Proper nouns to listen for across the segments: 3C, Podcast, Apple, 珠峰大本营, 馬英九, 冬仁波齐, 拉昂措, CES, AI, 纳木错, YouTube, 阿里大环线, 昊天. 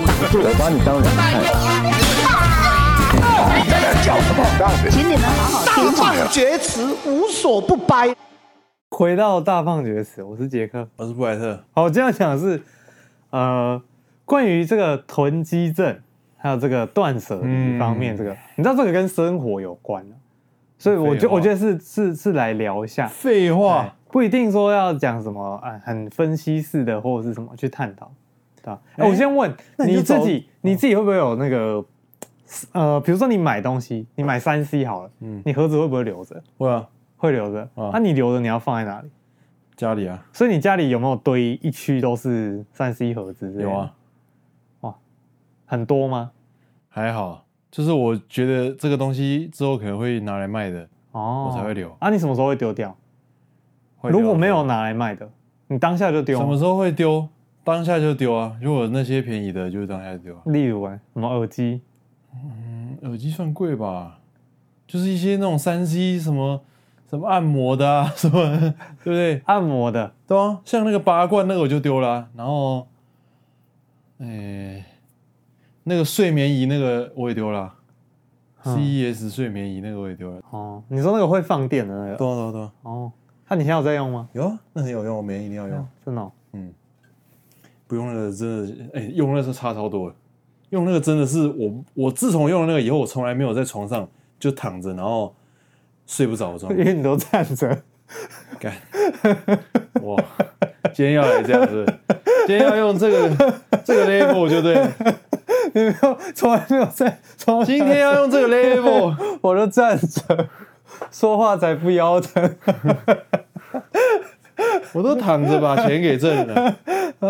我把你当人看。你在这叫什么？请你们好好听。大放厥词，无所不掰。回到大放厥词，我是杰克，我是布莱特。好，我这样讲是，关于这个囤积症，还有这个断舍离方面，这个你知道这个跟生活有关啊，所以我觉得是来聊一下。废话。不一定说要讲什么很分析式的或者是什么去探讨，对吧？我先问你自己会不会有那个比如说你买东西，你买 3C 好了，你盒子会不会留着？会啊，会留着。那你留着你要放在哪里？家里啊。所以你家里有没有堆一区都是 3C 盒子？有啊。哇，很多吗？还好，就是我觉得这个东西之后可能会拿来卖的，我才会留。啊，你什么时候会丢掉？如果没有拿来卖的，你当下就丢。什么时候会丢？当下就丢啊！如果那些便宜的，就当下就丢啊。例如什么耳机？耳机算贵吧？就是一些那种 3C 什么按摩的啊，什么对不对？按摩的，对啊，像那个拔罐那个我就丢了啊。然后，那个睡眠仪那个我也丢了啊。CES 睡眠仪那个我也丢了。哦，你说那个会放电的那个？对啊。哦。那你现在有在用吗？有啊，那很有用，我每天一定要用。真的？不用那个真的，用那个差超多了。用那个真的是我自从用了那个以后，我从来没有在床上就躺着然后睡不着的状态，因为你都站着。干，哇！今天要来这样子，今天要用这个 level 就对了。你没有，从来没有在床上。今天要用这个 level， 我都站着。说话才不腰疼，我都躺着把钱给挣了。等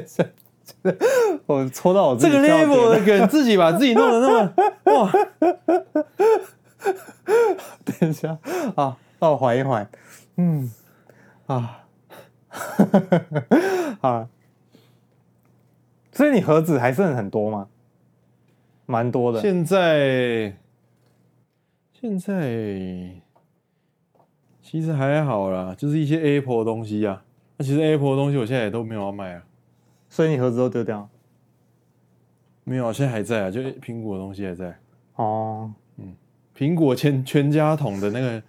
一下，我抽到我自己这个 level 的梗，自己把自己弄得那么哇！等一下啊，让我缓一缓。所以你盒子还剩很多吗？蛮多的，现在其实还好啦，就是一些 Apple 的东西啊。那其实 Apple 的东西我现在也都没有要卖啊，所以你盒子都丢掉？没有啊，现在还在啊，就苹果的东西还在。哦，苹果全家桶的那个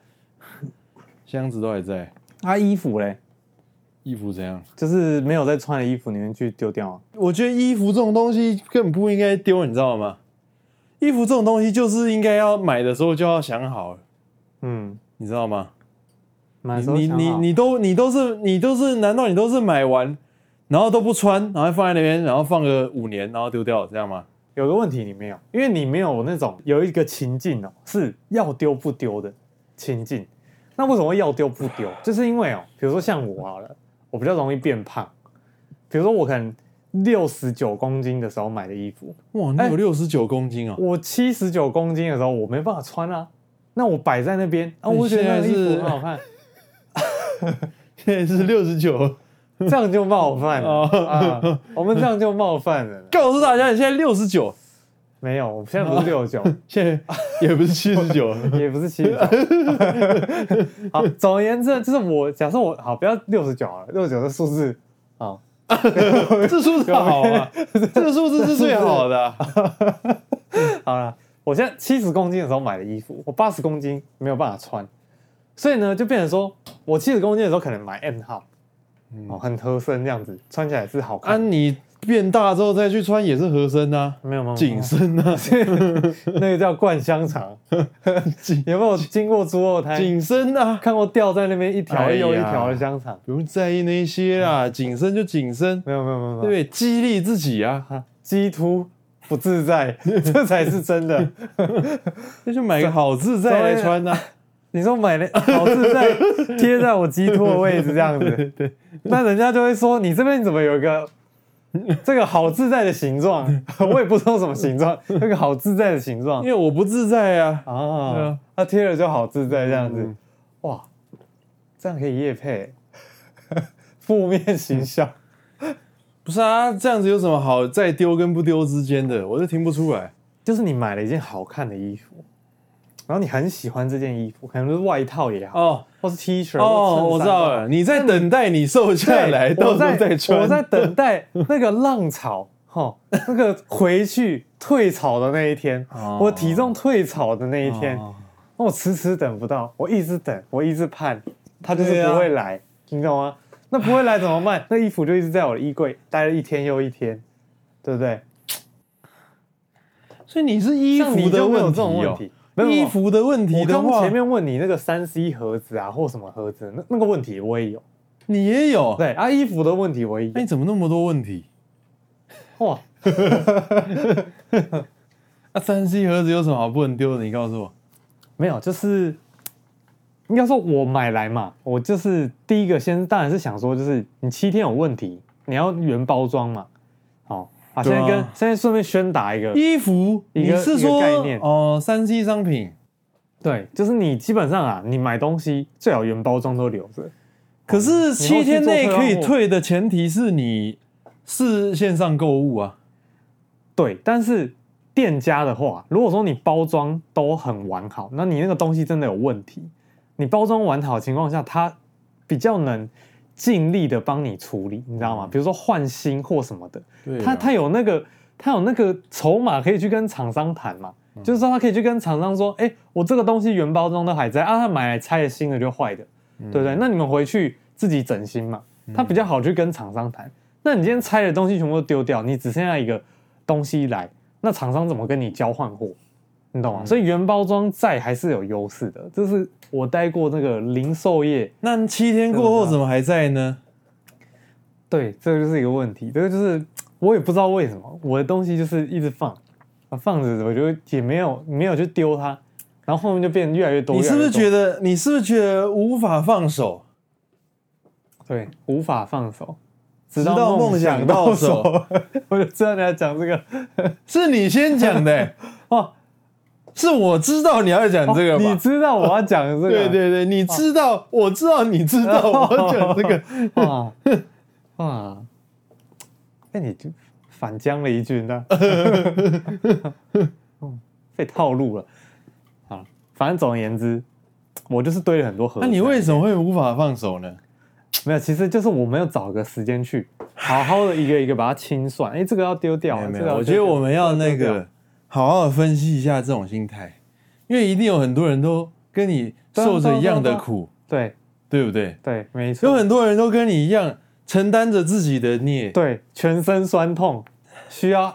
箱子都还在。衣服嘞？衣服怎样？就是没有在穿的衣服，你们去丢掉啊？我觉得衣服这种东西根本不应该丢，你知道吗？衣服这种东西就是应该要买的时候就要想好了，你知道吗？买的时候想好。你都是，难道你都是买完然后都不穿，然后放在那边，然后放个5年，然后丢掉，这样吗？有个问题你没有，因为你没有那种有一个情境是要丢不丢的情境。那为什么要丢不丢？就是因为比如说像我好了，我比较容易变胖。比如说我可能69公斤的时候买的衣服，哇，你有69公斤啊！我79公斤的时候，我没办法穿啊。那我摆在那边啊，我觉得那个衣服很好看。现在是69，这样就冒犯了啊！我们这样就冒犯了。告诉大家，你现在69，没有，我现在不是69，现在也不是79，也不是79。好，总而言之，就是我假设我好，不要69了，69的数字啊。这数字好啊，这个数字是最好的啊。好了，我现在70公斤的时候买的衣服，我80公斤没有办法穿，所以呢，就变成说我70公斤的时候可能买 M 号，很合身这样子，穿起来是好看。你变大之后再去穿也是合身啊，没有吗？紧身啊，那个叫灌香肠。有没有经过猪肉摊？紧身啊，看过吊在那边一条又一条的香肠，不用在意那些啦，紧身就紧身，没有，对不对？激励自己啊，激突不自在，这才是真的。那就买个好自在来穿啊。你说买了好自在贴在我激突的位置这样子，对，那人家就会说你这边怎么有一个？这个好自在的形状，我也不知道什么形状。那个好自在的形状，因为我不自在啊。啊，他贴了就好自在这样子，哇，这样可以业配，负面形象。不是啊，这样子有什么好在丢跟不丢之间的？我就听不出来。就是你买了一件好看的衣服，然后你很喜欢这件衣服，可能是外套也好，哦，或是 T 恤，哦，我知道了，你在等待你瘦下来，到时候再穿。我在等待那个浪潮，哦，那个回去退潮的那一天，哦，我体重退潮的那一天，哦，我迟迟等不到，我一直等，我一直盼，它就是不会来，啊，你懂吗？那不会来怎么办？那衣服就一直在我的衣柜待了一天又一天，对不对？所以你是衣服的问题哦，衣服的问题的话，我刚前面问你那个 3C 盒子啊，或什么盒子，那个问题我也有，你也有，对啊，衣服的问题我也有。那你怎么那么多问题？哇！那3C 盒子有什么好不能丢的？你告诉我。没有，就是应该说，我买来嘛，我就是第一个先当然是想说，就是你7天有问题，你要原包装嘛，哦。啊，现在顺便宣达一个衣服，你是说概念哦，3C 商品，对，就是你基本上啊，你买东西最好原包装都留着。可是7天内可以退的前提是你是线上购物啊。对，但是店家的话，如果说你包装都很完好，那你那个东西真的有问题，你包装完好的情况下，它比较能尽力的帮你处理，你知道吗？比如说换新或什么的，对啊，他有那个筹码可以去跟厂商谈嘛，嗯，就是说他可以去跟厂商说，哎，我这个东西原包装都还在啊，他买来拆了新的就坏的，嗯，对不对？那你们回去自己整新嘛，他比较好去跟厂商谈。嗯，那你今天拆的东西全部都丢掉，你只剩下一个东西来，那厂商怎么跟你交换货？你懂吗？嗯，所以原包装在还是有优势的，这是我待过那个零售业。那7天过后怎么还在呢？对，这个就是一个问题。这个就是我也不知道为什么，我的东西就是一直放，放着，我觉得也没有去丢它，然后后面就变得越来越多。你是不是觉得无法放手？对，无法放手。直到梦想到手，我就知道你要讲这个，是你先讲的，欸，哦。是我知道你要讲这个吧，哦，你知道我要讲这个，对对对，你知道，哦，我知道你知道我要讲这个，哇哇，那你就反将了一军呢，被套路了。好，反正总而言之，我就是堆了很多盒子。那你为什么会无法放手呢？没有，其实就是我没有找个时间去好好的一个一个把它清算。哎，这个要丢掉，没有，这个，我觉得我们要那个。好好的分析一下这种心态，因为一定有很多人都跟你受着一样的苦，对对不对？对，没错，有很多人都跟你一样承担着自己的孽，对，全身酸痛，需要，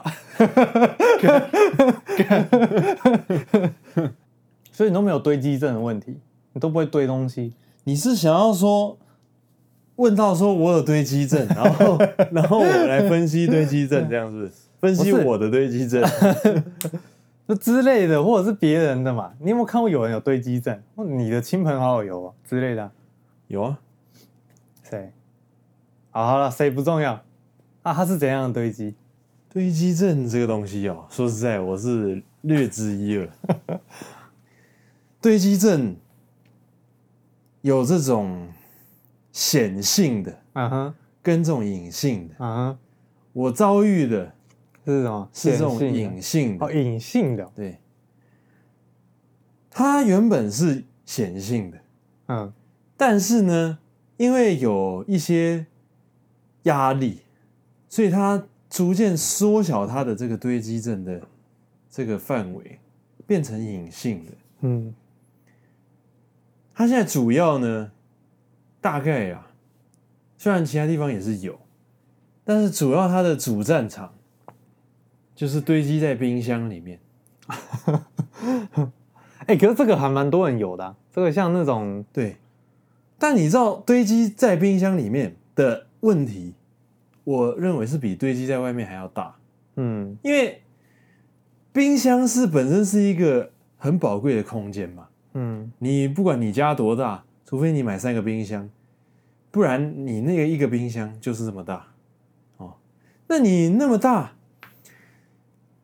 所以你都没有堆积症的问题，你都不会堆东西。你是想要说问到说我有堆积症，然后我来分析堆积症，这样是不是？分析我的堆积症之类的，或者是别人的嘛？你有没有看过有人有堆积症？你的亲朋好友有啊之类的，啊，有啊。谁？好了，谁不重要啊？他是怎样的堆积？堆积症这个东西哦，说实在，我是略知一二。堆积症有这种显性的，跟这种隐性的，我遭遇的。是什么？是这种隐性的哦，隐性的，对。它原本是显性的，嗯，但是呢，因为有一些压力，所以它逐渐缩小它的这个堆积症的这个范围，变成隐性的，嗯。它现在主要呢，大概啊，虽然其他地方也是有，但是主要它的主战场。就是堆积在冰箱里面、欸，可是这个还蛮多人有的，啊，这个像那种对，但你知道堆积在冰箱里面的问题，我认为是比堆积在外面还要大，嗯，因为冰箱是本身是一个很宝贵的空间嘛，嗯，你不管你家多大，除非你买3个冰箱，不然你那个一个冰箱就是这么大，哦，那你那么大。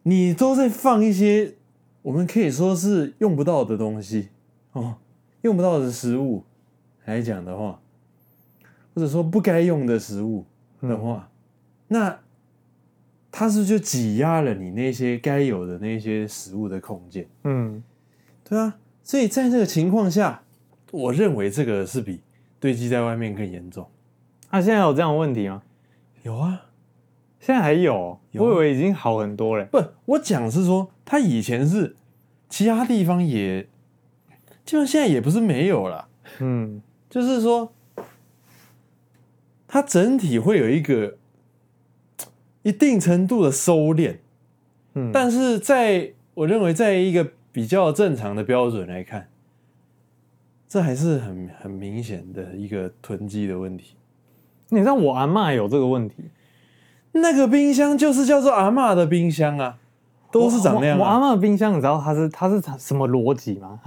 你都在放一些我们可以说是用不到的东西，哦，用不到的食物来讲的话，或者说不该用的食物的话，嗯，那它是不是就挤压了你那些该有的那些食物的空间？嗯，对啊，所以在这个情况下，我认为这个是比堆积在外面更严重。啊，现在有这样的问题吗？有啊，现在还有，有啊，我以为已经好很多了。不，我讲是说，他以前是其他地方也，就现在也不是没有啦。嗯，就是说，它整体会有一个一定程度的收敛。嗯，但是在我认为，在一个比较正常的标准来看，这还是很明显的一个囤积的问题。你知道我阿嬷有这个问题，那个冰箱就是叫做阿嬷的冰箱啊，都是长那样啊。我阿嬷的冰箱，你知道它是什么逻辑吗？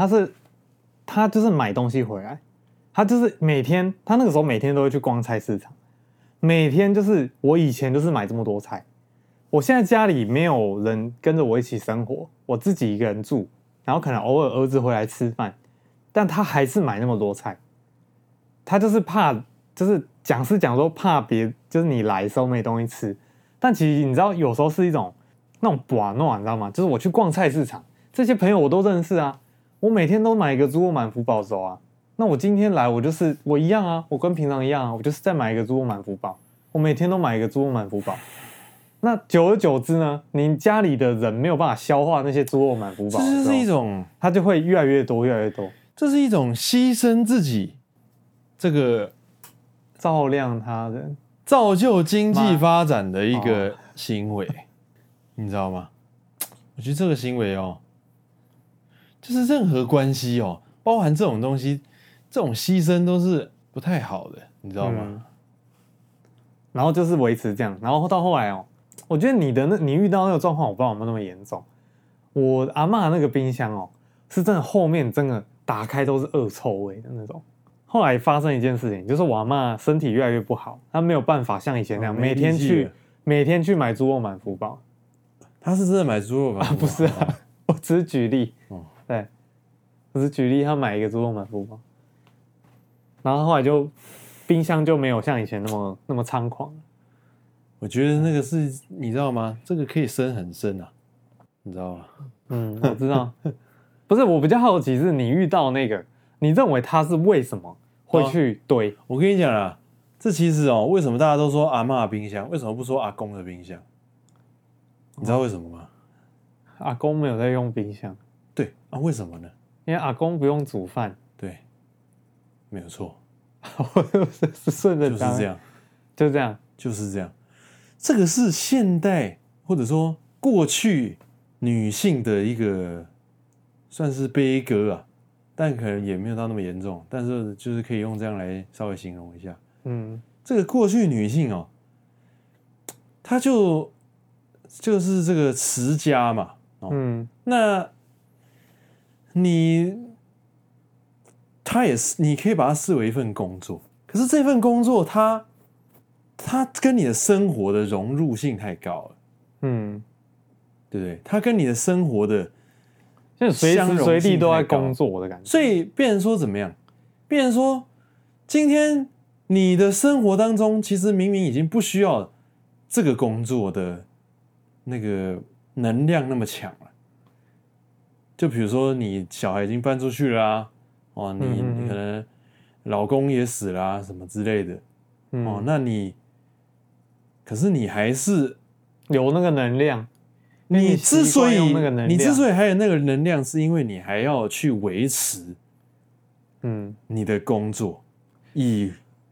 它就是买东西回来，它就是每天，它那个时候每天都会去逛菜市场，每天就是我以前就是买这么多菜，我现在家里没有人跟着我一起生活，我自己一个人住，然后可能偶尔儿子回来吃饭，但他还是买那么多菜，他就是怕，就是讲说怕别，就是你来的时候没东西吃，但其实你知道有时候是一种那种跋扈，你知道吗？就是我去逛菜市场，这些朋友我都认识啊，我每天都买一个猪肉满福宝粥啊，那我今天来我一样啊，我跟平常一样啊，我就是再买一个猪肉满福宝，我每天都买一个猪肉满福宝。那久而久之呢，你家里的人没有办法消化那些猪肉满福宝，这是一种，它就会越来越多，越来越多。这是一种牺牲自己，这个照亮他人，造就经济发展的一个行为，你知道吗？我觉得这个行为哦，就是任何关系哦，包含这种东西，这种牺牲都是不太好的，你知道吗？嗯，然后就是维持这样，然后到后来哦。我觉得你遇到那个状况，我不知道有没有那么严重。我阿嬷那个冰箱哦，是真的后面真的打开都是恶臭味的那种。后来发生一件事情，就是我阿嬷身体越来越不好，她没有办法像以前那样每天去买猪肉满福宝。她是真的买猪肉满福宝？不是啊，我只是举例。哦，对，我只是举例，她买一个猪肉满福宝，然后后来就冰箱就没有像以前那么猖狂。我觉得那个是，你知道吗？这个可以深很深啊，你知道吗？嗯，我知道。不是，我比较好奇是你遇到那个，你认为他是为什么会去堆？哦，我跟你讲啦，这其实哦，为什么大家都说阿嬷的冰箱，为什么不说阿公的冰箱？你知道为什么吗？哦，阿公没有在用冰箱。对啊，为什么呢？因为阿公不用煮饭。对，没有错。是顺着就是这样，就这样，就是这样。这个是现代或者说过去女性的一个算是悲歌啊，但可能也没有到那么严重，但是就是可以用这样来稍微形容一下。嗯，这个过去女性哦，她就是这个持家嘛，哦，嗯，那她也是，你可以把它视为一份工作，可是这份工作它跟你的生活的融入性太高了，嗯，对不对？它跟你的生活的随时随地都在工作的感觉，所以变成说怎么样？变成说，今天你的生活当中，其实明明已经不需要这个工作的那个能量那么强了。就比如说，你小孩已经搬出去啦，啊，哦，你可能老公也死啦，啊，什么之类的，嗯，哦，那你。可是你还是有那个能量，你之所以还有那个能量，是因为你还要去维持，嗯，你的工作，以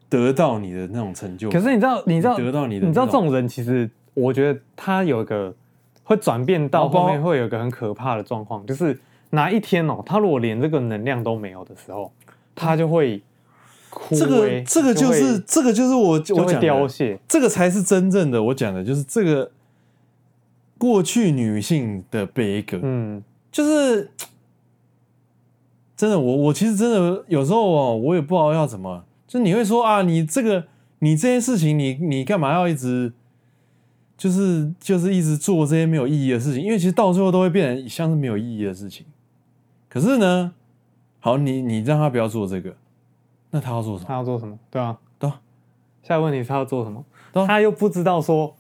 得到你的那种成就。可是你知道得到你的，你知道这种人其实，我觉得他有一个会转变到后面会有一个很可怕的状况，就是哪一天哦，他如果连这个能量都没有的时候，他就会。这个就是我讲的，这个才是真正的我讲的，就是这个过去女性的悲歌。嗯，就是真的，我其实真的有时候哦，我也不知道要怎么，就你会说啊，你这些事情，你干嘛要一直就是一直做这些没有意义的事情？因为其实到最后都会变成像是没有意义的事情。可是呢，好，你让他不要做这个。那他要做什么？对啊，对啊。下一个问题是他要做什么？他又不知道说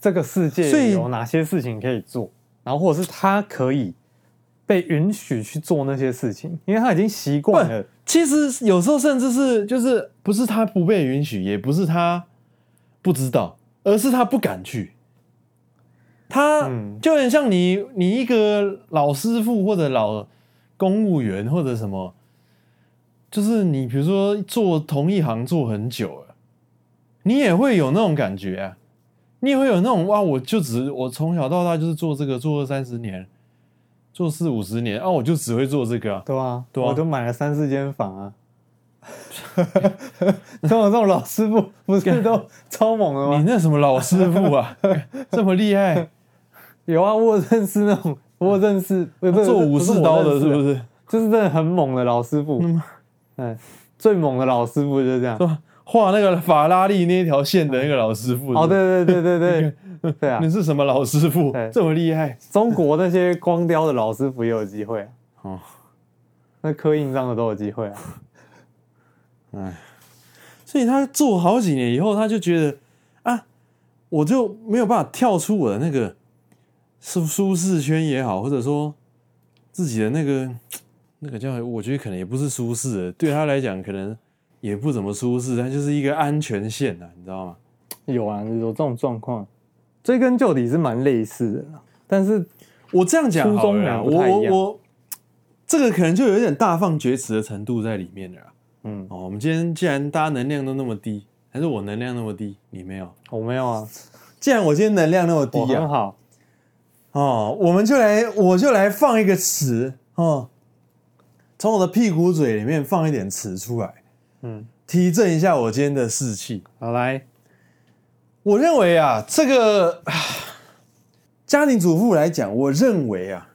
这个世界有哪些事情可以做，然后或者是他可以被允许去做那些事情，因为他已经习惯了。其实有时候甚至是就是不是他不被允许，也不是他不知道，而是他不敢去。他就很像你一个老师傅或者老公务员或者什么，就是你比如说做同一行做很久了，你也会有那种感觉啊，你也会有那种哇，我从小到大就是做这个做20-30年。做40-50年啊，我就只会做这个啊。对啊，对啊，我都买了3-4间房啊。这种老师傅不是都超猛的吗？你那什么老师傅啊，这么厉害？有啊，我认识那种，我认识做武士刀的，是不是？就是真的很猛的老师傅。嗯，最猛的老师傅就是这样，画那个法拉利那条线的那个老师傅。哦，对对对对对。对啊，你是什么老师傅这么厉害？中国那些光雕的老师傅也有机会、啊、哦，那刻印章的都有机会啊。哎，所以他做好几年以后，他就觉得啊，我就没有办法跳出我的那个舒适圈也好，或者说自己的那个叫，我觉得可能也不是舒适的，对他来讲可能也不怎么舒适，他就是一个安全线啊，你知道吗？有啊，有这种状况。追根究底是蛮类似的，但是我这样讲好了啦，我这个可能就有一点大放厥词的程度在里面了啦。嗯，哦，我们今天既然大家能量都那么低，还是我能量那么低，你没有，我没有啊。既然我今天能量那么低啊，我很好。哦，我就来放一个词哦，从我的屁股嘴里面放一点词出来，嗯，提振一下我今天的士气。好来。我认为啊，这个家庭主妇来讲，我认为啊，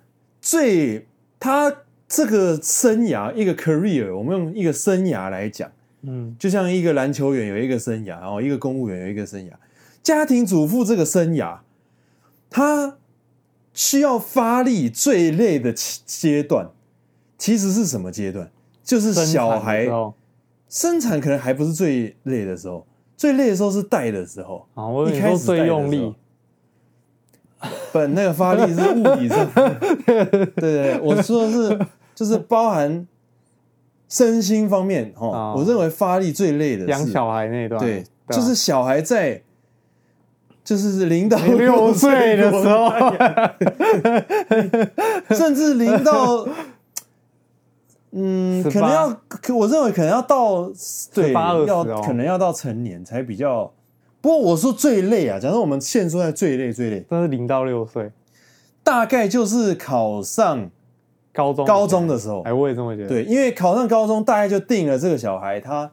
他这个生涯一个 career， 我们用一个生涯来讲，嗯，就像一个篮球员有一个生涯，然后一个公务员有一个生涯，家庭主妇这个生涯，他需要发力最累的阶段，其实是什么阶段？就是小孩生产可能还不是最累的时候。最累的时候是带的时候啊，我一开始最用力，那个发力是物理上，对，我说的是就是包含身心方面哈、哦。我认为发力最累的是养小孩那段，对，就是小孩在就是0-6岁的时候，甚至0到。嗯，可能要，我认为可能要到对，要可能要到成年才比较。不过我说最累啊，假设我们现说在最累，但是0-6岁，大概就是考上高中的时候。哎，我也这么觉得。对，因为考上高中，大概就定了这个小孩他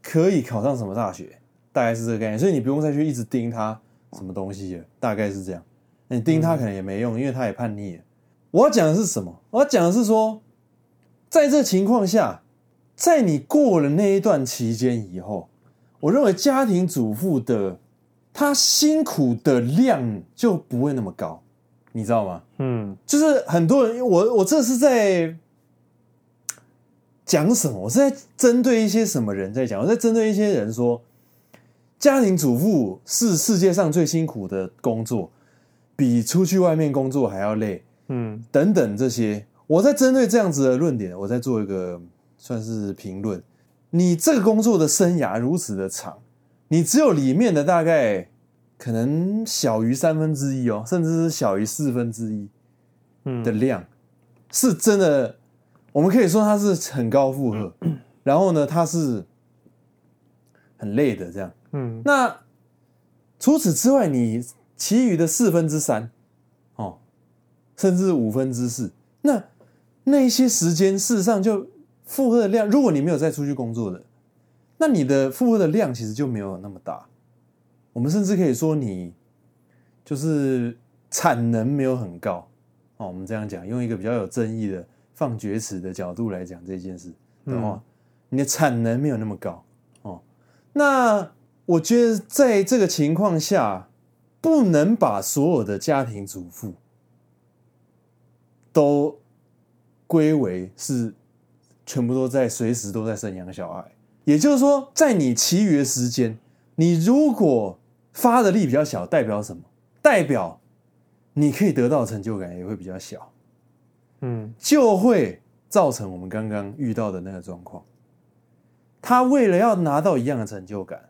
可以考上什么大学，大概是这个概念。所以你不用再去一直盯他什么东西了，大概是这样。你盯他可能也没用，因为他也叛逆了。我要讲的是什么？我要讲的是说。在这情况下，在你过了那一段期间以后，我认为家庭主妇的她辛苦的量就不会那么高，你知道吗？嗯，就是很多人，我这是在讲什么？我是在针对一些什么人在讲？我在针对一些人说，家庭主妇是世界上最辛苦的工作，比出去外面工作还要累，嗯，等等这些。我在针对这样子的论点，我在做一个算是评论。你这个工作的生涯如此的长，你只有里面的大概可能小于1/3哦，甚至是小于1/4的量，是真的。我们可以说它是很高负荷，然后呢，它是很累的这样。嗯，那除此之外，你其余的3/4哦，甚至4/5，那一些时间，事实上就负荷的量，如果你没有再出去工作的，那你的负荷的量其实就没有那么大。我们甚至可以说你就是产能没有很高。哦，我们这样讲，用一个比较有争议的放厥词的角度来讲这件事的话，你的产能没有那么高。哦，那我觉得在这个情况下，不能把所有的家庭主妇都归为是全部都在随时都在生养小孩，也就是说，在你其余的时间，你如果发的力比较小，代表什么？代表你可以得到的成就感也会比较小。就会造成我们刚刚遇到的那个状况。他为了要拿到一样的成就感，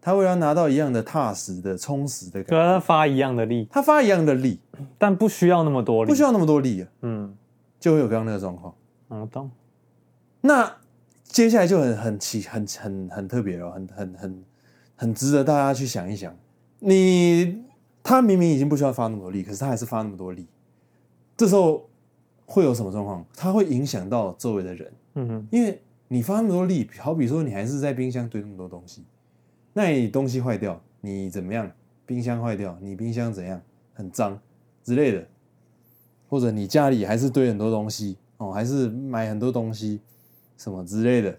他为了要拿到一样的踏实的充实的感觉，对，他发一样的力，他发一样的力，但不需要那么多力，不需要那么多力，就会有刚刚那个状况。我懂。那接下来就很特别了，很值得大家去想一想。他明明已经不需要发那么多力，可是他还是发那么多力，这时候会有什么状况？他会影响到周围的人。因为你发那么多力，好比说你还是在冰箱堆那么多东西，那你东西坏掉，你怎么样？冰箱坏掉，你冰箱怎样？很脏之类的，或者你家里还是堆很多东西哦，还是买很多东西什么之类的，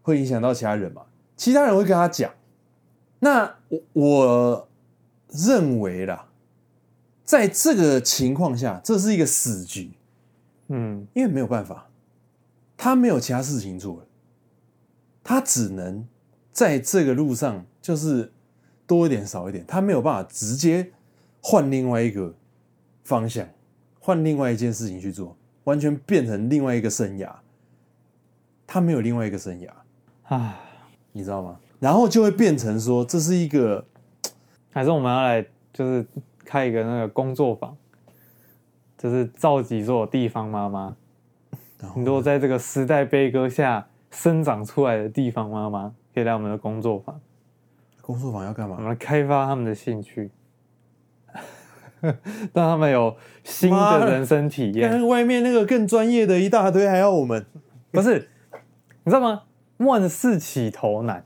会影响到其他人嘛？其他人会跟他讲。那我认为啦，在这个情况下，这是一个死局。因为没有办法，他没有其他事情做了，他只能在这个路上就是多一点少一点，他没有办法直接换另外一个方向，换另外一件事情去做，完全变成另外一个生涯。他没有另外一个生涯，你知道吗？然后就会变成说，这是一个，还是我们要来就是开一个那个工作坊，就是召集所有地方妈妈，你如果在这个时代悲歌下生长出来的地方妈妈，可以来我们的工作坊。工作坊要干嘛？我们开发他们的兴趣，让他们有新的人生体验。但外面那个更专业的一大堆还要我们，不是？你知道吗？万事起头难。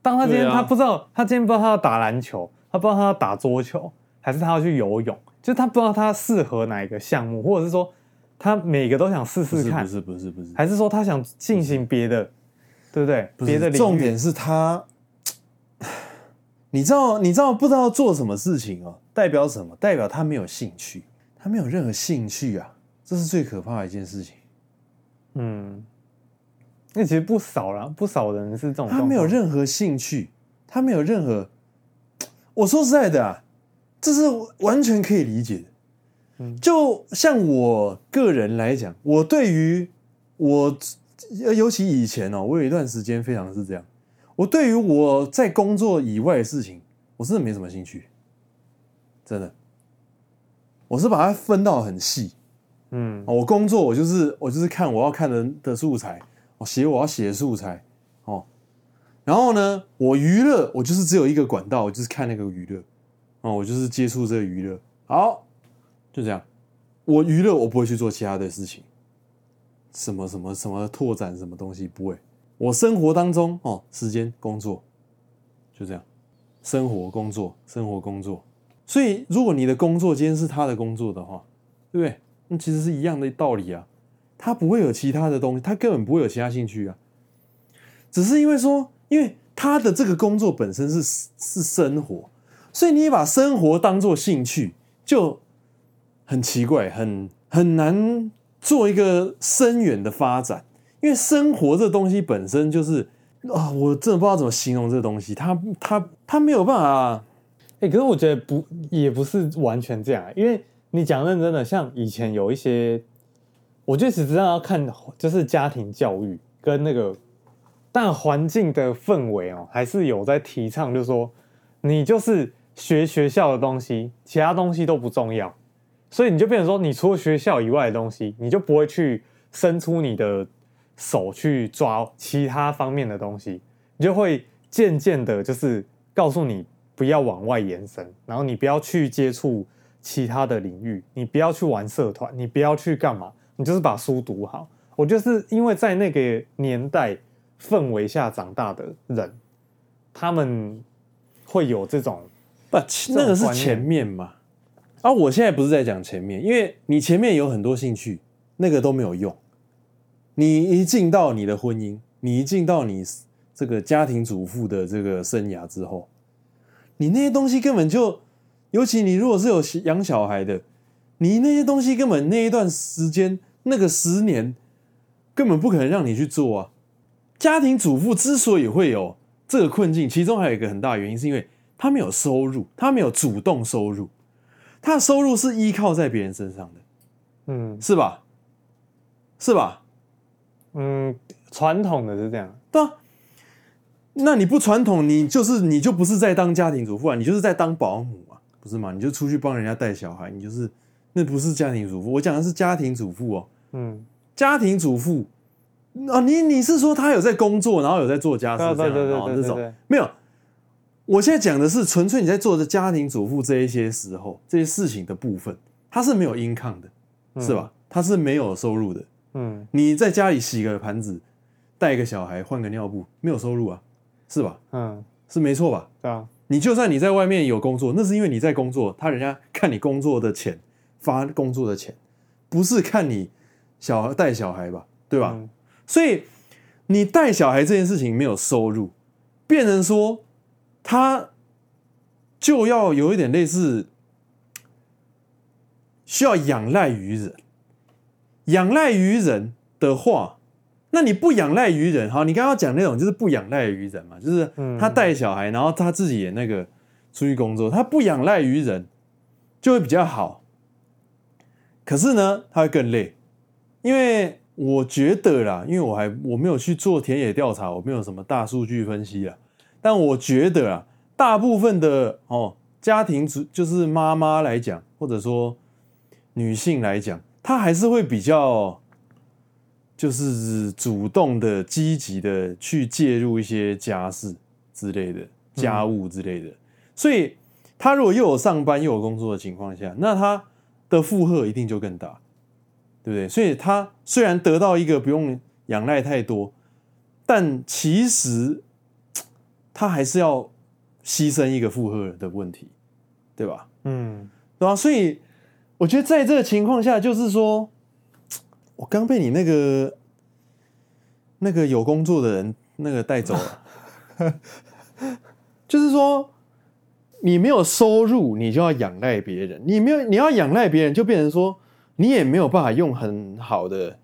当他今天、他不知道，他今天不知道他要打篮球，他不知道他要打桌球，还是他要去游泳，就是他不知道他适合哪一个项目，或者是说他每个都想试试看，不是，还是说他想进行别的，对不对？别的领域。重点是他，你知道不知道做什么事情哦，代表什么？代表他没有兴趣，他没有任何兴趣啊，这是最可怕的一件事情。那其实不少啦，不少人是这种状况。他没有任何兴趣，他没有任何，我说实在的啊，这是完全可以理解的。就像我个人来讲，我对于我，尤其以前哦，我有一段时间非常是这样。我对于我在工作以外的事情，我真的没什么兴趣，真的。我是把它分到很细。我工作我就是看我要看的素材。我写我要写的素材哦，然后呢，我娱乐我就是只有一个管道，我就是看那个娱乐哦，我就是接触这个娱乐，好，就这样。我娱乐我不会去做其他的事情，什么什么什么拓展什么东西不会。我生活当中哦，时间工作就这样，生活工作生活工作。所以如果你的工作今天是他的工作的话，对不对？那其实是一样的道理啊。他不会有其他的东西，他根本不会有其他兴趣啊。只是因为说，因为他的这个工作本身是生活，所以你把生活当作兴趣，就很奇怪，很难做一个深远的发展。因为生活这东西本身就是啊，我真的不知道怎么形容这个东西，他没有办法。可是我觉得也不是完全这样，因为你讲认真的，像以前有一些。我觉得只是要看，就是家庭教育跟那个，但环境的氛围哦，还是有在提倡，就是说你就是学学校的东西，其他东西都不重要，所以你就变成说，你除了学校以外的东西，你就不会去伸出你的手去抓其他方面的东西，你就会渐渐的，就是告诉你不要往外延伸，然后你不要去接触其他的领域，你不要去玩社团，你不要去干嘛。你就是把书读好，我就是因为在那个年代氛围下长大的人，他们会有这种，不，那个是前面嘛。啊，我现在不是在讲前面，因为你前面有很多兴趣，那个都没有用。你一进到你的婚姻，你一进到你这个家庭主妇的这个生涯之后，你那些东西根本就，尤其你如果是有养小孩的，你那些东西根本那一段时间。那个10年根本不可能让你去做啊！家庭主妇之所以会有这个困境，其中还有一个很大的原因，是因为他没有收入，他没有主动收入，他的收入是依靠在别人身上的。嗯，是吧？是吧？嗯，传统的是这样，对啊。那你不传统，你就不是在当家庭主妇啊，你就是在当保姆啊，不是吗？你就出去帮人家带小孩，你就是那不是家庭主妇，我讲的是家庭主妇哦。嗯，家庭主妇啊，你是说他有在工作，然后有在做家事这样，然后这种没有。我现在讲的是纯粹你在做的家庭主妇这一些时候，这些事情的部分，它是没有 income 的，嗯，是吧？它是没有收入的。嗯，你在家里洗个盘子，带个小孩，换个尿布，没有收入啊，是吧？嗯，是没错吧？对啊。你就算你在外面有工作，那是因为你在工作，人家看你工作的钱，发工作的钱，不是看你带小孩吧？对吧？嗯，所以你带小孩这件事情没有收入，变成说。他就要有一点类似需要仰赖于人，仰赖于人的话，那你不仰赖于人，好，你刚刚讲那种就是不仰赖于人嘛，就是他带小孩，然后他自己也那个出去工作，他不仰赖于人就会比较好。可是呢，他会更累，因为我觉得啦，因为我没有去做田野调查，我没有什么大数据分析啦。但我觉得啊，大部分的家庭就是妈妈来讲，或者说女性来讲，她还是会比较就是主动的、积极的去介入一些家事之类的、家务之类的。所以，她如果又有上班又有工作的情况下，那她的负荷一定就更大，对不对？所以，她虽然得到一个不用仰赖太多，但其实。他还是要牺牲一个负荷的问题，对吧？嗯，对啊，所以我觉得在这个情况下，就是说，我刚被你那个有工作的人带走了，就是说，你没有收入，你就要仰赖别人，你要仰赖别人，就变成说，你也没有办法用很好的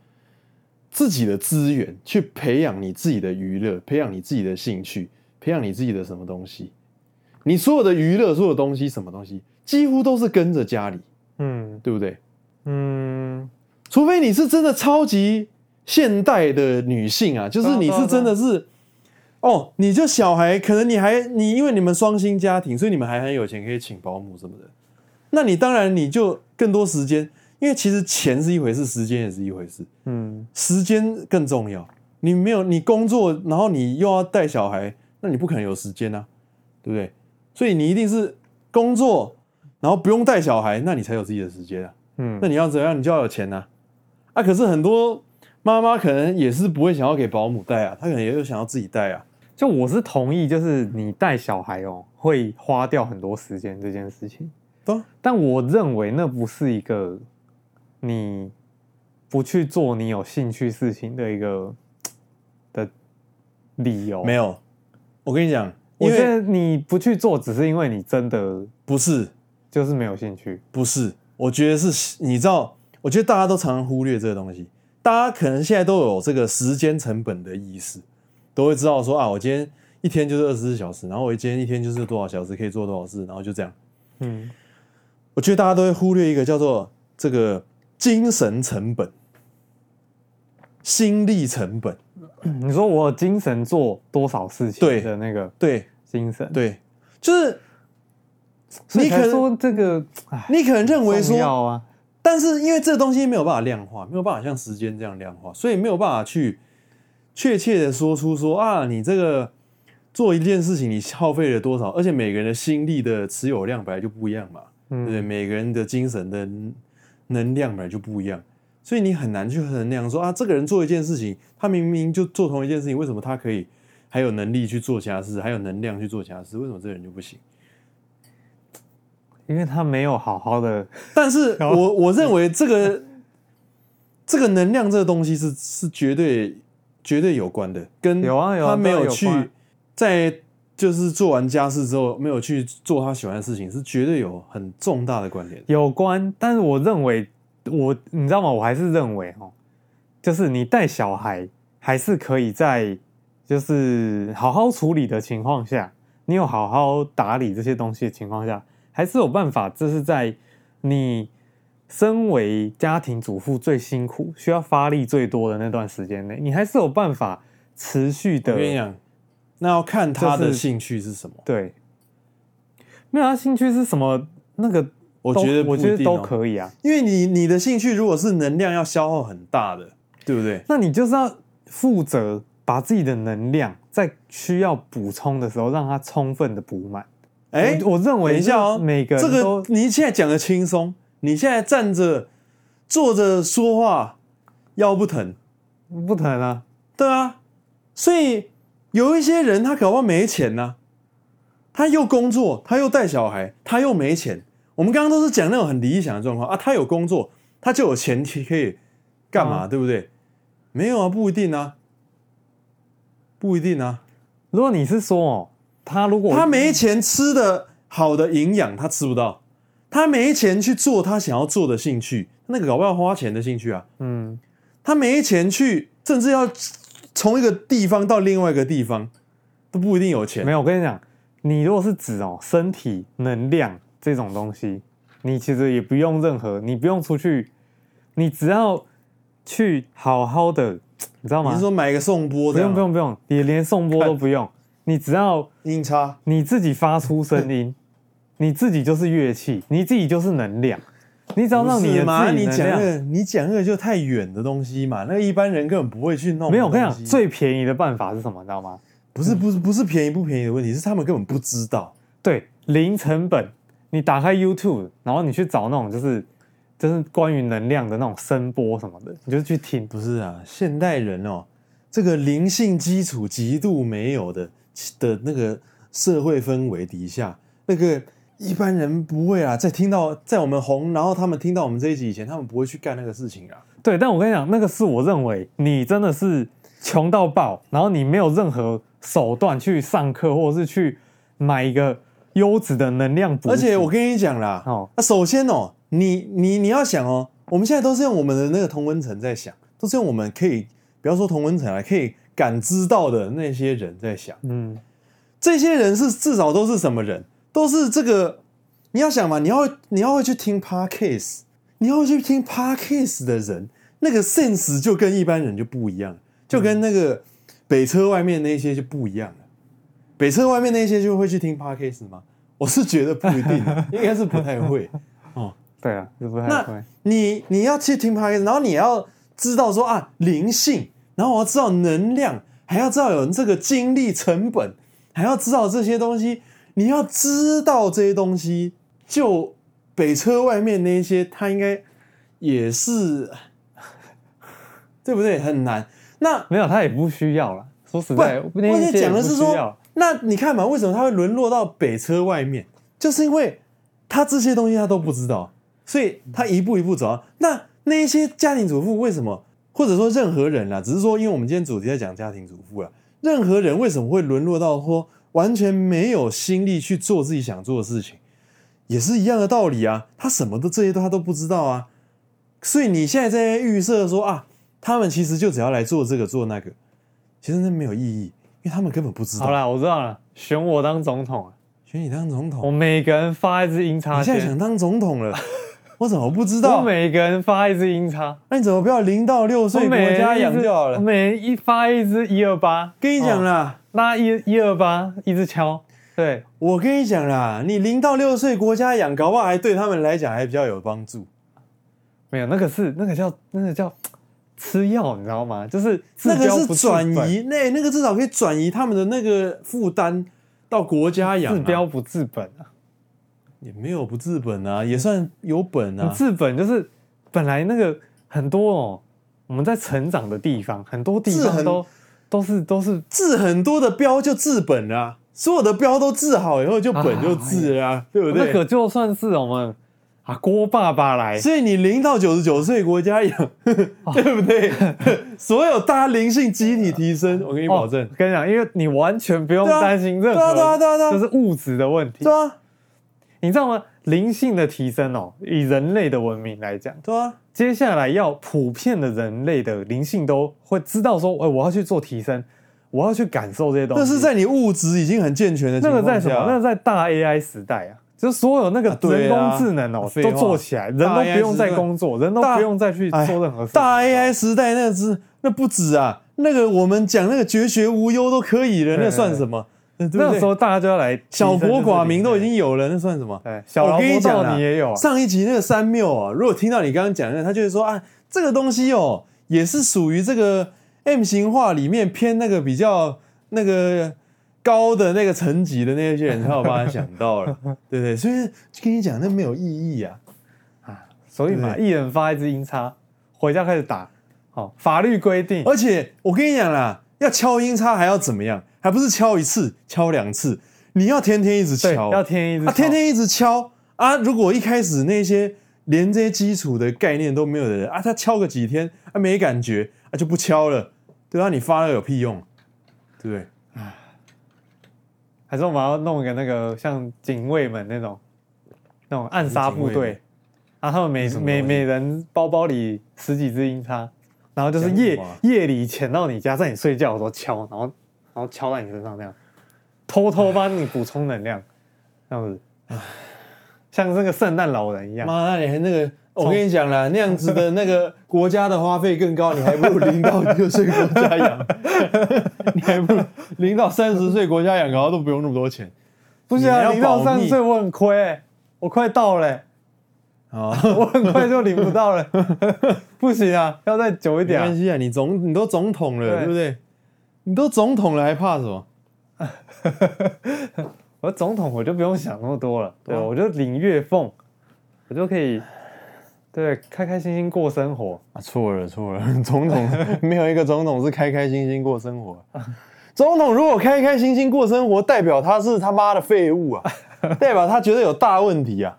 自己的资源去培养你自己的娱乐，培养你自己的兴趣。培养你自己的什么东西，你所有的娱乐，所有的东西，什么东西，几乎都是跟着家里，嗯，对不对？嗯，除非你是真的超级现代的女性啊，就是你是真的是，哦，你就小孩，可能你因为你们双薪家庭，所以你们还很有钱，可以请保姆什么的，那你当然你就更多时间，因为其实钱是一回事，时间也是一回事，嗯，时间更重要，你工作，然后你又要带小孩。那你不可能有时间啊，对不对？所以你一定是工作，然后不用带小孩，那你才有自己的时间啊。嗯，那你要怎样，你就要有钱啊。啊，可是很多妈妈可能也是不会想要给保姆带啊，她可能也有想要自己带啊。就我是同意，就是你带小孩会花掉很多时间这件事情。对，但我认为那不是一个你不去做你有兴趣事情的一个的理由。没有。我跟你讲，我觉得你不去做，只是因为你真的不是，就是没有兴趣。不是，我觉得是，你知道，我觉得大家都常常忽略这个东西。大家可能现在都有这个时间成本的意识，都会知道说啊，我今天一天就是24小时，然后我今天一天就是多少小时可以做多少事，然后就这样。嗯，我觉得大家都会忽略一个叫做这个精神成本、心力成本。你说我有精神做多少事情的那个精神， 对，就是你可能说这个，你可能认为说，但是因为这东西没有办法量化，没有办法像时间这样量化，所以没有办法去确切的说出说啊，你这个做一件事情你耗费了多少，而且每个人的心力的持有量本来就不一样嘛，嗯，对，每个人的精神的能量本来就不一样。所以你很难去衡量说啊，这个人做一件事情，他明明就做同一件事情，为什么他可以还有能力去做其他事，还有能量去做其他事？为什么这个人就不行？因为他没有好好的。但是我认为这个能量这个东西是绝对有关的，跟他没有去在就是做完家事之后没有去做他喜欢的事情，是绝对有很重大的关联。有关，但是我认为。你知道吗？我还是认为就是你带小孩还是可以在就是好好处理的情况下，你有好好打理这些东西的情况下，还是有办法，这是在你身为家庭主妇最辛苦、需要发力最多的那段时间内，你还是有办法持续的。我跟你讲，那要看他的兴趣是什么。对，没有他兴趣是什么，那个我觉得都可以啊。因为你的兴趣如果是能量要消耗很大的，对不对？那你就是要负责把自己的能量在需要补充的时候，让它充分的补满。哎，我认为，等一下哦，每个人都这个你现在讲的轻松，你现在站着、坐着说话，腰不疼？不疼啊，对啊。所以有一些人他搞不好没钱啊，他又工作，他又带小孩，他又没钱。我们刚刚都是讲那种很理想的状况啊，他有工作，他就有钱可以干嘛，对不对？没有啊，不一定啊，不一定啊。如果你是说哦。他没钱吃的好的营养他吃不到，他没钱去做他想要做的兴趣，那个搞不好花钱的兴趣啊，嗯，他没钱去，甚至要从一个地方到另外一个地方都不一定有钱。没有，我跟你讲，你如果是指哦身体能量这种东西，你其实也不用任何，你不用出去，你只要去好好的，你知道吗？你是说买个送波这样？不用，你连送波都不用。你只要音叉，你自己发出声音，你自己就是乐器，你自己就是能量。你只要让你的自己能量，你讲那个就太远的东西嘛，那个一般人根本不会去弄。没有，我跟你讲，最便宜的办法是什么，你知道吗？不是便宜不便宜的问题，是他们根本不知道。对，零成本，你打开 YouTube， 然后你去找那种就是关于能量的那种声波什么的，你就去听。不是啊，现代人哦，这个灵性基础极度没有的那个社会氛围底下，那个一般人不会啊，在我们红，然后他们听到我们这一集以前，他们不会去干那个事情啊。对，但我跟你讲，那个是我认为你真的是穷到爆，然后你没有任何手段去上课，或者是去买一个优质的能量补。而且我跟你讲啦，哦，首先哦，你要想哦，我们现在都是用我们的那个同温层在想，都是用我们可以不要说同温层啊，可以感知到的那些人在想，嗯，这些人是至少都是什么人？都是这个，你要想嘛，你要会去听 Podcast， 你要去听 Podcast 的人，那个 sense 就跟一般人就不一样，就跟那个北车外面那些就不一样了。北车外面那些就会去听 Podcast 吗？我是觉得不一定，应该是不太会。哦，对啊，是不太会。那你要去听 Podcast， 然后你要知道说啊，灵性。然后我要知道能量，还要知道有人这个精力成本，还要知道这些东西。你要知道这些东西，就北车外面那些，他应该也是，对不对？很难。那没有，他也不需要啦，说实在，我现在讲的是说，那你看嘛，为什么他会沦落到北车外面？就是因为他这些东西他都不知道，所以他一步一步走啊。那一些家庭主妇为什么？或者说任何人啦，只是说因为我们今天主题在讲家庭主妇啦，任何人为什么会沦落到说完全没有心力去做自己想做的事情，也是一样的道理啊。他什么的这些他都不知道啊，所以你现在在预设说啊，他们其实就只要来做这个做那个，其实那没有意义，因为他们根本不知道。好啦，我知道了，选我当总统，选你当总统，我每个人发一支音叉。你现在想当总统了？我怎么不知道？我每个人发一支音叉，那你怎么不要0到6岁国家养掉了？每一发一支128，跟你讲啦，拉128一直敲。对，我跟你讲啦，你0到6岁国家养，搞不好还对他们来讲还比较有帮助。没有，那个叫吃药，你知道吗？就是那个是转移，那个至少可以转移他们的那个负担到国家养，治标不治本啊。也没有不治本啊，也算有本啊。治本就是本来那个很多哦，我们在成长的地方，很多地方都是治很多的标就治本啦，啊，所有的标都治好以后就本就治啦，啊，对不对？那个就算是我们啊郭爸爸来，所以你0到99岁国家养，哦，对不对？所有大家灵性集体提升，我跟你保证，哦，跟你讲，因为你完全不用担心任何就是物质的问题，对啊。你知道吗？灵性的提升哦，以人类的文明来讲，对啊，接下来要普遍的人类的灵性都会知道说，我要去做提升，我要去感受这些东西。那是在你物质已经很健全的情况下，那个在什么？那个在大 AI 时代啊，就所有那个人工智能哦、都做起来，人都不用再工作，人都不用再去做任何事。大 AI 时代那不止啊，那个我们讲那个绝学无忧都可以了，那算什么？对对，那时候大家就要来小佛寡民都已经有了，那算什么？小劳勃道你也有、啊。上一集那个三缪啊，如果听到你刚刚讲的，他就会说啊，这个东西哦，也是属于这个 M 型化里面偏那个比较那个高的那个层级的那些人，他有帮他想到了，对不对？所以跟你讲，那没有意义啊啊！所以嘛，一人发一支音叉，回家开始打。好、哦，法律规定，而且我跟你讲啦，要敲音叉还要怎么样？还不是敲一次，敲两次，你要天天一直敲，要天天一直敲，天天一直敲啊！如果一开始那些连这些基础的概念都没有的人啊，他敲个几天啊没感觉啊就不敲了，对啊，你发了有屁用，对不对？啊，还是我们要弄一个那个像警卫们那种暗杀部队啊，他们每人包包里十几支音叉，然后就是夜里潜到你家，在你睡觉的时候敲，然后敲在你身上那样，偷偷帮你补充能量，这样子，像那个圣诞老人一样。妈，那你那个，我跟你讲啦，那样子的那个国家的花费更高，你还不如零到6岁国家养，你还不如零到30岁国家养，搞到都不用那么多钱。不是啊，零到30岁我很亏、欸，我快到了、欸，我很快就领不到了，不行啊，要再久一点、啊。没关系啊，你都总统了，对不对？你都总统了还怕什么？我总统我就不用想那么多了，对，我就领月俸，我就可以对开开心心过生活。啊，错了，总统没有一个总统是开开心心过生活。总统如果开开心心过生活，代表他是他妈的废物啊，代表他觉得有大问题啊。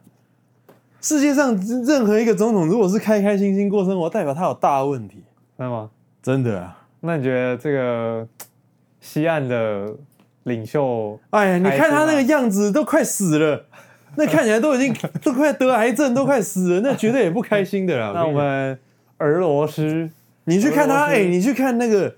世界上任何一个总统如果是开开心心过生活，代表他有大问题，真的吗？真的啊。那你觉得这个西岸的领袖？哎呀，你看他那个样子都快死了，那看起来都已经都快得癌症，都快死了，那绝对也不开心的啦。那我们俄罗斯，你去看他，你去看那个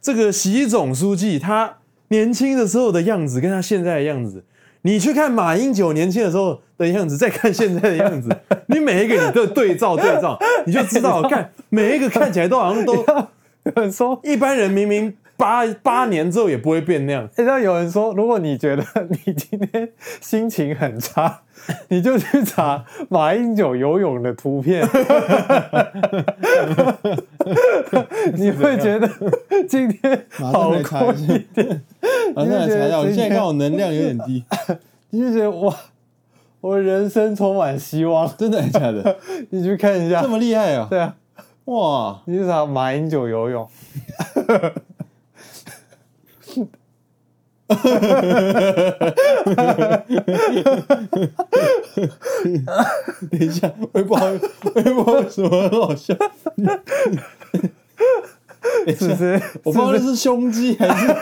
这个习总书记，他年轻的时候的样子跟他现在的样子，你去看马英九年轻的时候的样子，再看现在的样子，你每一个你都对照，你就知道，看每一个看起来都好像都。有人说，一般人明明八年之后也不会变那样。哎，那有人说，如果你觉得你今天心情很差，你就去查马英九游泳的图片，你会觉得今天好过一点。马上来查一下，我现在看我能量有点低，你就觉得哇，我人生充满希望，真的假的？你去看一下，这么厉害啊？对啊。哇！你是啥马英九游泳？等一下，我也不知道为什么很好笑。是谁？我不知道那是胸肌还是？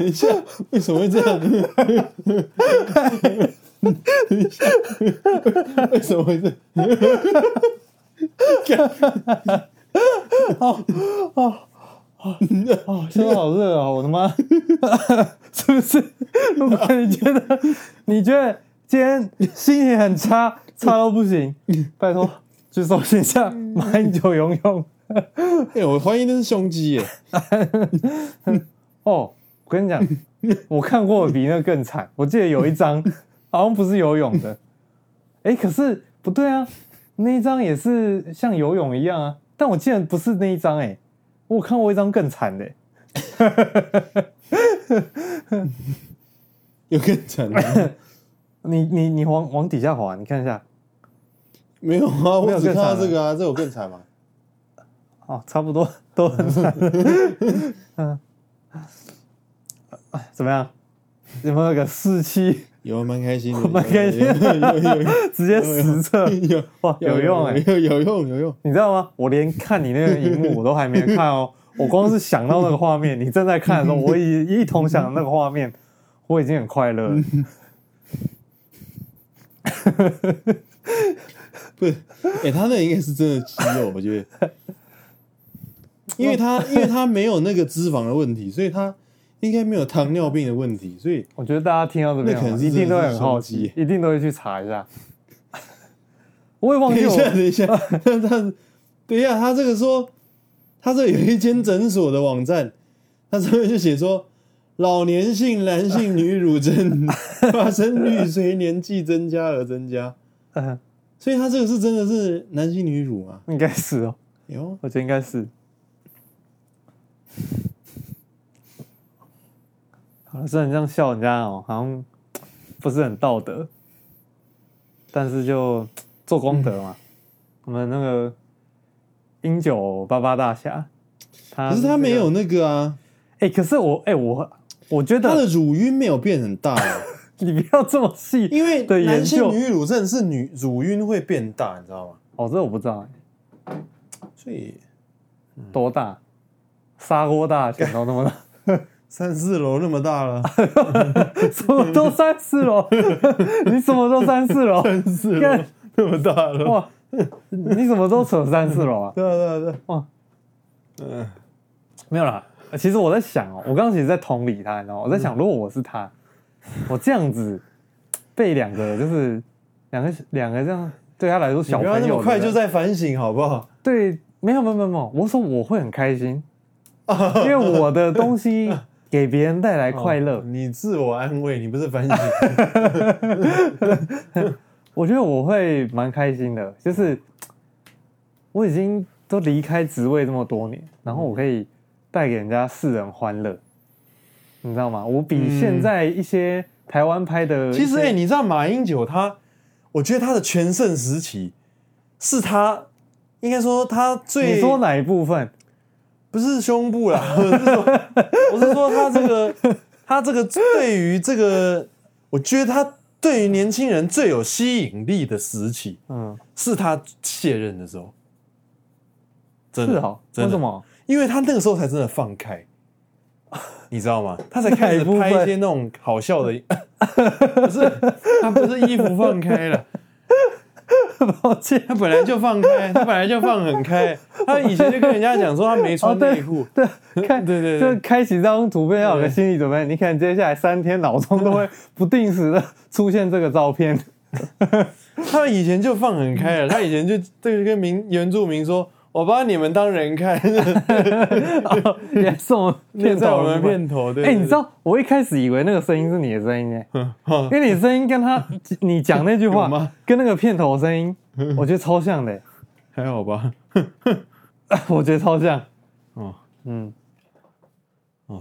等一下，为什么会这样？为什么会这样？好，现在好热啊！我他妈，是不是？如果你觉得今天心情很差到不行，拜托去搜寻一下马英九游泳。哎，我怀疑那是胸肌耶！哦，我跟你讲，我看过比那更惨。我记得有一张。好像不是游泳的，哎，可是不对啊，那一张也是像游泳一样啊，但我竟然不是那一张哎，我有看过一张更惨的，有更惨的，你往底下滑，你看一下，没有啊，我只看到这个啊，这有更惨吗？哦，差不多都很惨，嗯，怎么样？有没有个47？有，蛮开心的，蛮开心的，直接实测，哇，有用哎，有用，你知道吗？我连看你那个荧幕我都还没看哦，我光是想到那个画面，你正在看的时候，我一同想到那个画面，我已经很快乐了。不是，哎，他那应该是真的肌肉，我觉得，因为他没有那个脂肪的问题，所以他应该没有糖尿病的问题，所以我觉得大家听到这边可能一定都会很好奇，一定都会去查一下。我也忘记我等一下，他这个说他这有一间诊所的网站，他上面就写说老年性男性女乳症发生率随年纪增加而增加，所以他这个是真的是男性女乳吗？应该是哦，有，我觉得应该是。好了，虽然这样笑人家哦，好像不是很道德，但是就做功德嘛。我们那个英九八八大侠，可是他没有那个啊。哎、欸，可是我觉得他的乳晕没有变很大。你不要这么细，因为男性女乳症是女乳晕会变大，你知道吗？哦，这我不知道、欸。所以、多大？砂锅大剪刀那么大。3-4楼那么大了，什么都3-4楼，你什么都3-4楼，3-4楼那么大了，哇！你怎么都扯3-4楼啊？对啊对啊对啊，哇，没有啦。其实我在想哦，我刚刚其实在同理他，你知道吗？我在想，如果我是他，我这样子被两个就是两个这样，对他来说小朋友，你不要那么快就在反省好不好？对，没有，我说我会很开心，因为我的东西。给别人带来快乐、哦，你自我安慰，你不是反省。我觉得我会蛮开心的，就是我已经都离开职位这么多年，然后我可以带给人家世人欢乐，你知道吗？我比现在一些台湾拍的，其实你知道马英九他，我觉得他的全盛时期是他应该说他最，你说哪一部分？不是胸部啦，我是说他这个对于这个，我觉得他对于年轻人最有吸引力的时期，是他卸任的时候，真的，是哦，真的，为什么？因为他那个时候才真的放开，你知道吗？他才开始拍一些那种好笑的，不是他不是衣服放开了。抱歉，他本来就放开，他本来就放很开。他以前就跟人家讲说他没穿内裤、哦，对，看，对，就开几张图片要有个心理准备。你看接下来3天，脑中都会不定时的出现这个照片。他以前就放很开了，他以前就对跟原住民说：“我把你们当人看。哦”也是我们骗在我们片头。对，你知道我一开始以为那个声音是你的声音因为你的声音跟你讲那句话跟那个片头的声音，我觉得超像的。还好吧？我觉得超像。哦，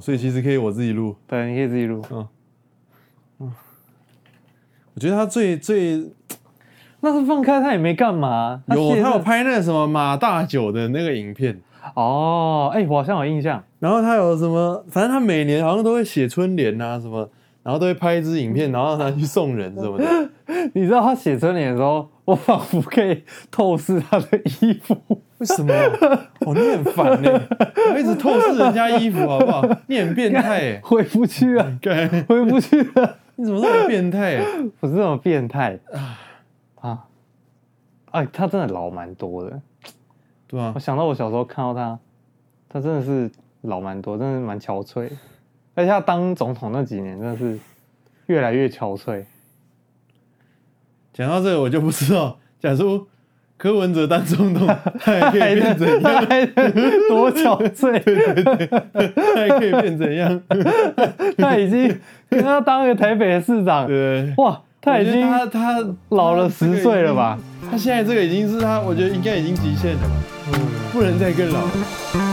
所以其实可以我自己录。对，你可以自己录。我觉得他最。那是放开，他也没干嘛。他有拍那什么马大九的那个影片哦，我好像有印象。然后他有什么，反正他每年好像都会写春联啊什么，然后都会拍一支影片，然后拿去送人什么的。你知道他写春联的时候，我仿佛可以透视他的衣服。为什么？你很烦呢，我一直透视人家衣服好不好？你很变态耶，回不去了，回不去了。你怎么那么变态耶？我是那种变态啊，他真的老蛮多的，对啊。我想到我小时候看到他真的是老蛮多，真的是蛮憔悴。而且他当总统那几年，真的是越来越憔悴。讲到这，我就不知道，假如柯文哲当总统，他还可以变怎样？多憔悴！对，他还可以变怎样？他已经跟他当个台北的市长，对，哇。他已经他老了10岁了吧？他现在这个已经是他，我觉得应该已经极限了吧，不能再更老了。